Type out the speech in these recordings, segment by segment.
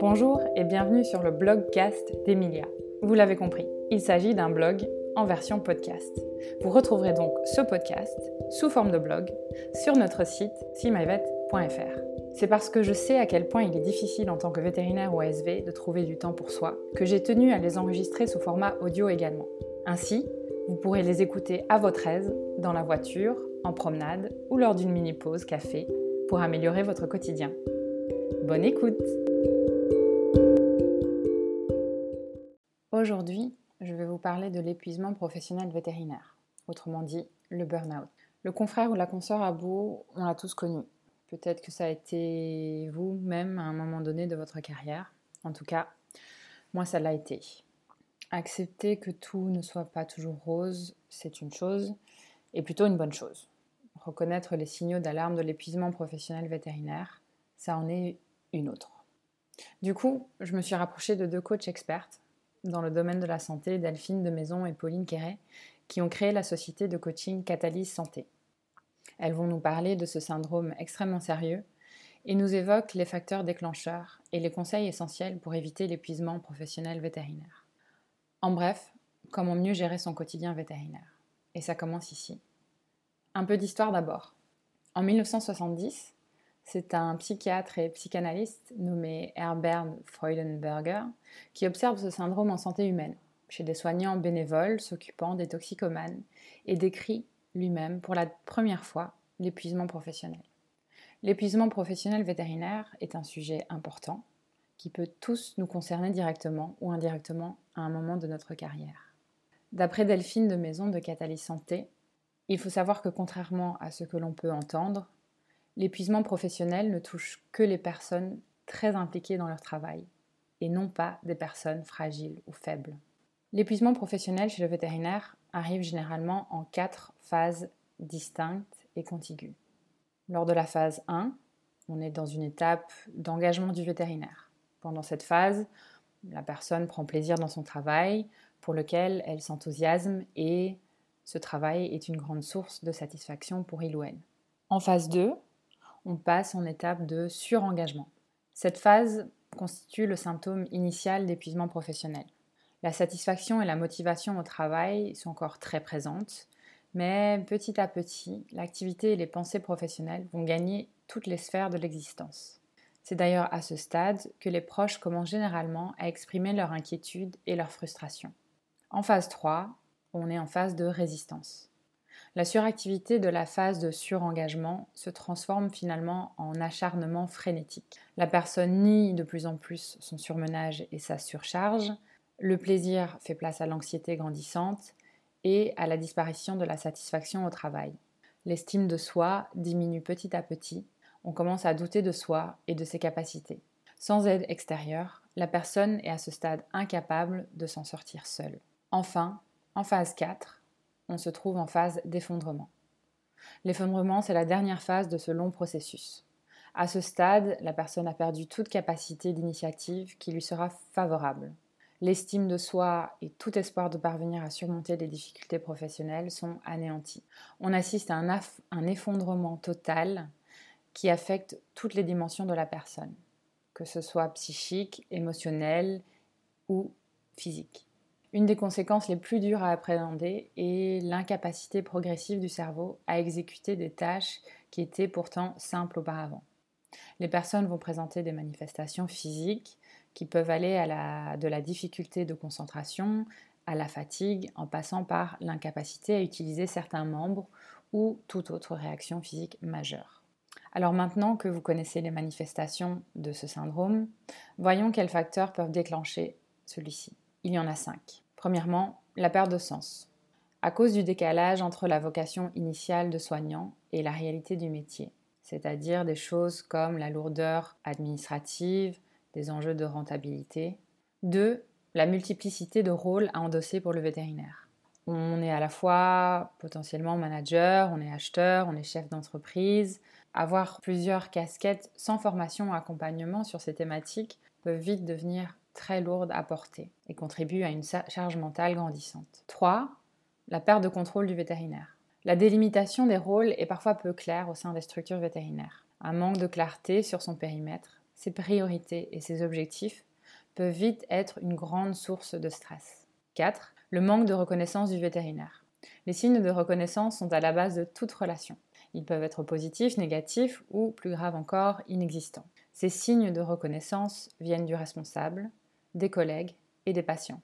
Bonjour et bienvenue sur le blogcast d'Emilia. Vous l'avez compris, il s'agit d'un blog en version podcast. Vous retrouverez donc ce podcast sous forme de blog sur notre site simivet.fr. C'est parce que je sais à quel point il est difficile en tant que vétérinaire ou ASV de trouver du temps pour soi que j'ai tenu à les enregistrer sous format audio également. Ainsi, vous pourrez les écouter à votre aise, dans la voiture, en promenade ou lors d'une mini-pause café pour améliorer votre quotidien. Bonne écoute! Aujourd'hui, je vais vous parler de l'épuisement professionnel vétérinaire, autrement dit le burn-out. Le confrère ou la consoeur à bout, on l'a tous connu. Peut-être que ça a été vous-même à un moment donné de votre carrière. En tout cas, moi ça l'a été. Accepter que tout ne soit pas toujours rose, c'est une chose, et plutôt une bonne chose. Reconnaître les signaux d'alarme de l'épuisement professionnel vétérinaire, ça en est une autre. Du coup, je me suis rapprochée de deux coachs expertes dans le domaine de la santé, Delphine de Maison et Pauline Quéret, qui ont créé la société de coaching Catalyse Santé. Elles vont nous parler de ce syndrome extrêmement sérieux et nous évoquent les facteurs déclencheurs et les conseils essentiels pour éviter l'épuisement professionnel vétérinaire. En bref, comment mieux gérer son quotidien vétérinaire. Et ça commence ici. Un peu d'histoire d'abord. En 1970, c'est un psychiatre et psychanalyste nommé Herbert Freudenberger qui observe ce syndrome en santé humaine, chez des soignants bénévoles s'occupant des toxicomanes, et décrit lui-même pour la première fois l'épuisement professionnel. L'épuisement professionnel vétérinaire est un sujet important qui peut tous nous concerner directement ou indirectement à un moment de notre carrière. D'après Delphine de Maison de Catalyse Santé, il faut savoir que contrairement à ce que l'on peut entendre, l'épuisement professionnel ne touche que les personnes très impliquées dans leur travail et non pas des personnes fragiles ou faibles. L'épuisement professionnel chez le vétérinaire arrive généralement en 4 phases distinctes et contiguës. Lors de la phase 1, on est dans une étape d'engagement du vétérinaire. Pendant cette phase, la personne prend plaisir dans son travail pour lequel elle s'enthousiasme et ce travail est une grande source de satisfaction pour il ou elle. En phase 2, on passe en étape de surengagement. Cette phase constitue le symptôme initial d'épuisement professionnel. La satisfaction et la motivation au travail sont encore très présentes, mais petit à petit, l'activité et les pensées professionnelles vont gagner toutes les sphères de l'existence. C'est d'ailleurs à ce stade que les proches commencent généralement à exprimer leur inquiétude et leur frustration. En phase 3, on est en phase de résistance. La suractivité de la phase de surengagement se transforme finalement en acharnement frénétique. La personne nie de plus en plus son surmenage et sa surcharge, le plaisir fait place à l'anxiété grandissante et à la disparition de la satisfaction au travail. L'estime de soi diminue petit à petit, on commence à douter de soi et de ses capacités. Sans aide extérieure, la personne est à ce stade incapable de s'en sortir seule. Enfin, en phase 4, on se trouve en phase d'effondrement. L'effondrement, c'est la dernière phase de ce long processus. À ce stade, la personne a perdu toute capacité d'initiative qui lui sera favorable. L'estime de soi et tout espoir de parvenir à surmonter les difficultés professionnelles sont anéantis. On assiste à un effondrement total qui affecte toutes les dimensions de la personne, que ce soit psychique, émotionnelle ou physique. Une des conséquences les plus dures à appréhender est l'incapacité progressive du cerveau à exécuter des tâches qui étaient pourtant simples auparavant. Les personnes vont présenter des manifestations physiques qui peuvent aller de la difficulté de concentration à la fatigue en passant par l'incapacité à utiliser certains membres ou toute autre réaction physique majeure. Alors maintenant que vous connaissez les manifestations de ce syndrome, voyons quels facteurs peuvent déclencher celui-ci. Il y en a 5. Premièrement, la perte de sens. À cause du décalage entre la vocation initiale de soignant et la réalité du métier, c'est-à-dire des choses comme la lourdeur administrative, des enjeux de rentabilité. 2. La multiplicité de rôles à endosser pour le vétérinaire. On est à la fois potentiellement manager, on est acheteur, on est chef d'entreprise. Avoir plusieurs casquettes sans formation ou accompagnement sur ces thématiques peut vite devenir très lourde à porter et contribue à une charge mentale grandissante. 3. La perte de contrôle du vétérinaire. La délimitation des rôles est parfois peu claire au sein des structures vétérinaires. Un manque de clarté sur son périmètre, ses priorités et ses objectifs peuvent vite être une grande source de stress. 4. Le manque de reconnaissance du vétérinaire. Les signes de reconnaissance sont à la base de toute relation. Ils peuvent être positifs, négatifs ou, plus grave encore, inexistants. Ces signes de reconnaissance viennent du responsable, des collègues et des patients.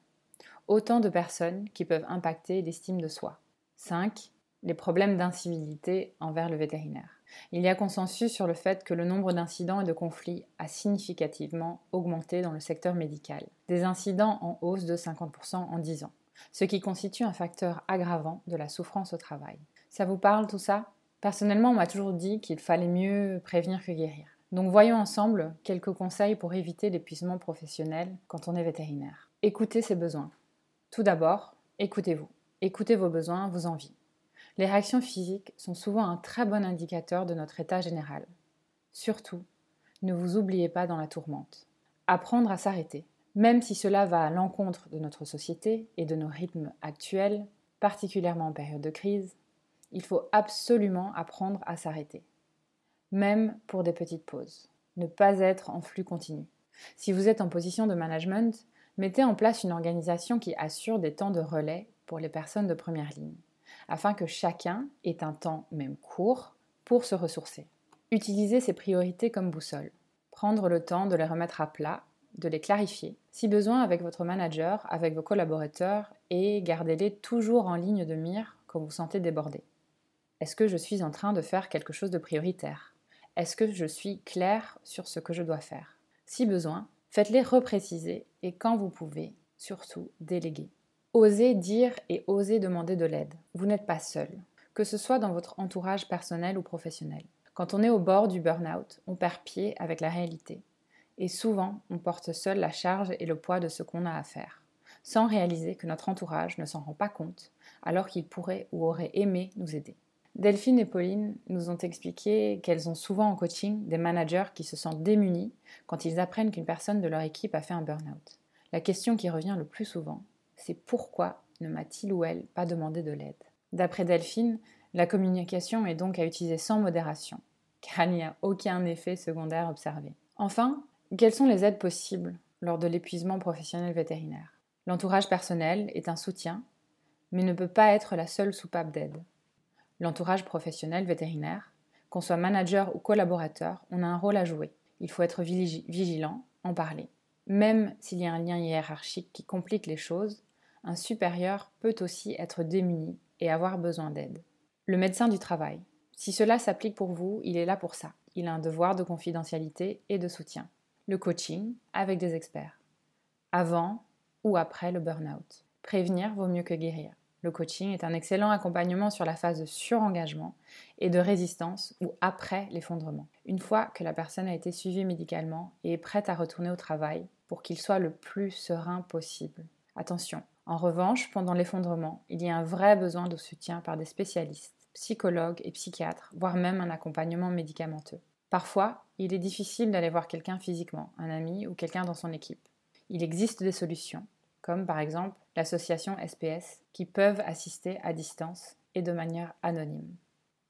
Autant de personnes qui peuvent impacter l'estime de soi. 5. Les problèmes d'incivilité envers le vétérinaire. Il y a consensus sur le fait que le nombre d'incidents et de conflits a significativement augmenté dans le secteur médical. Des incidents en hausse de 50% en 10 ans, ce qui constitue un facteur aggravant de la souffrance au travail. Ça vous parle tout ça ? Personnellement, on m'a toujours dit qu'il fallait mieux prévenir que guérir. Donc voyons ensemble quelques conseils pour éviter l'épuisement professionnel quand on est vétérinaire. Écoutez ses besoins. Tout d'abord, écoutez-vous. Écoutez vos besoins, vos envies. Les réactions physiques sont souvent un très bon indicateur de notre état général. Surtout, ne vous oubliez pas dans la tourmente. Apprendre à s'arrêter. Même si cela va à l'encontre de notre société et de nos rythmes actuels, particulièrement en période de crise, il faut absolument apprendre à s'arrêter. Même pour des petites pauses. Ne pas être en flux continu. Si vous êtes en position de management, mettez en place une organisation qui assure des temps de relais pour les personnes de première ligne, afin que chacun ait un temps, même court, pour se ressourcer. Utilisez ses priorités comme boussole. Prendre le temps de les remettre à plat, de les clarifier, si besoin avec votre manager, avec vos collaborateurs, et gardez-les toujours en ligne de mire quand vous sentez débordé. Est-ce que je suis en train de faire quelque chose de prioritaire ? Est-ce que je suis claire sur ce que je dois faire ? Si besoin, faites-les repréciser et quand vous pouvez, surtout déléguer. Osez dire et osez demander de l'aide. Vous n'êtes pas seul, que ce soit dans votre entourage personnel ou professionnel. Quand on est au bord du burn-out, on perd pied avec la réalité. Et souvent, on porte seul la charge et le poids de ce qu'on a à faire, sans réaliser que notre entourage ne s'en rend pas compte, alors qu'il pourrait ou aurait aimé nous aider. Delphine et Pauline nous ont expliqué qu'elles ont souvent en coaching des managers qui se sentent démunis quand ils apprennent qu'une personne de leur équipe a fait un burn-out. La question qui revient le plus souvent, c'est pourquoi ne m'a-t-il ou elle pas demandé de l'aide ? D'après Delphine, la communication est donc à utiliser sans modération, car il n'y a aucun effet secondaire observé. Enfin, quelles sont les aides possibles lors de l'épuisement professionnel vétérinaire ? L'entourage personnel est un soutien, mais ne peut pas être la seule soupape d'aide. L'entourage professionnel vétérinaire, qu'on soit manager ou collaborateur, on a un rôle à jouer. Il faut être vigilant, en parler. Même s'il y a un lien hiérarchique qui complique les choses, un supérieur peut aussi être démuni et avoir besoin d'aide. Le médecin du travail. Si cela s'applique pour vous, il est là pour ça. Il a un devoir de confidentialité et de soutien. Le coaching avec des experts. Avant ou après le burn-out. Prévenir vaut mieux que guérir. Le coaching est un excellent accompagnement sur la phase de surengagement et de résistance ou après l'effondrement. Une fois que la personne a été suivie médicalement et est prête à retourner au travail pour qu'il soit le plus serein possible. Attention, en revanche, pendant l'effondrement, il y a un vrai besoin de soutien par des spécialistes, psychologues et psychiatres, voire même un accompagnement médicamenteux. Parfois, il est difficile d'aller voir quelqu'un physiquement, un ami ou quelqu'un dans son équipe. Il existe des solutions, comme par exemple l'association SPS, qui peuvent assister à distance et de manière anonyme.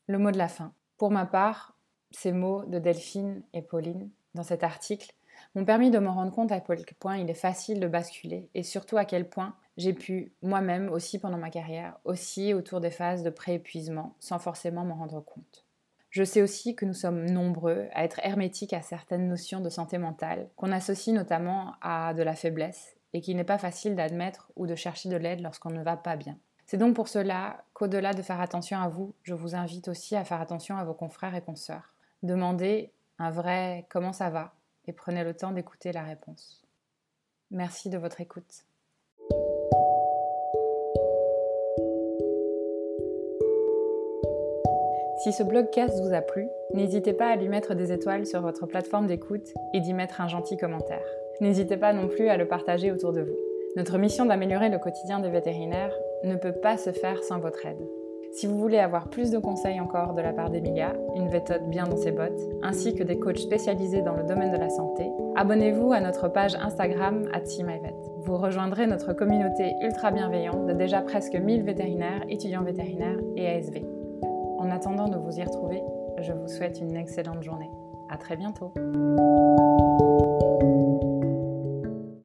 Le mot de la fin. Pour ma part, ces mots de Delphine et Pauline, dans cet article, m'ont permis de me rendre compte à quel point il est facile de basculer et surtout à quel point j'ai pu, moi-même aussi pendant ma carrière, aussi autour des phases de pré-épuisement, sans forcément m'en rendre compte. Je sais aussi que nous sommes nombreux à être hermétiques à certaines notions de santé mentale, qu'on associe notamment à de la faiblesse, et qu'il n'est pas facile d'admettre ou de chercher de l'aide lorsqu'on ne va pas bien. C'est donc pour cela qu'au-delà de faire attention à vous, je vous invite aussi à faire attention à vos confrères et consoeurs. Demandez un vrai « comment ça va ?» et prenez le temps d'écouter la réponse. Merci de votre écoute. Si ce blogcast vous a plu, n'hésitez pas à lui mettre des étoiles sur votre plateforme d'écoute et d'y mettre un gentil commentaire. N'hésitez pas non plus à le partager autour de vous. Notre mission d'améliorer le quotidien des vétérinaires ne peut pas se faire sans votre aide. Si vous voulez avoir plus de conseils encore de la part d'Emilia, une vétote bien dans ses bottes, ainsi que des coachs spécialisés dans le domaine de la santé, abonnez-vous à notre page Instagram @simivet. Vous rejoindrez notre communauté ultra bienveillante de déjà presque 1000 vétérinaires, étudiants vétérinaires et ASV. En attendant de vous y retrouver, je vous souhaite une excellente journée. À très bientôt.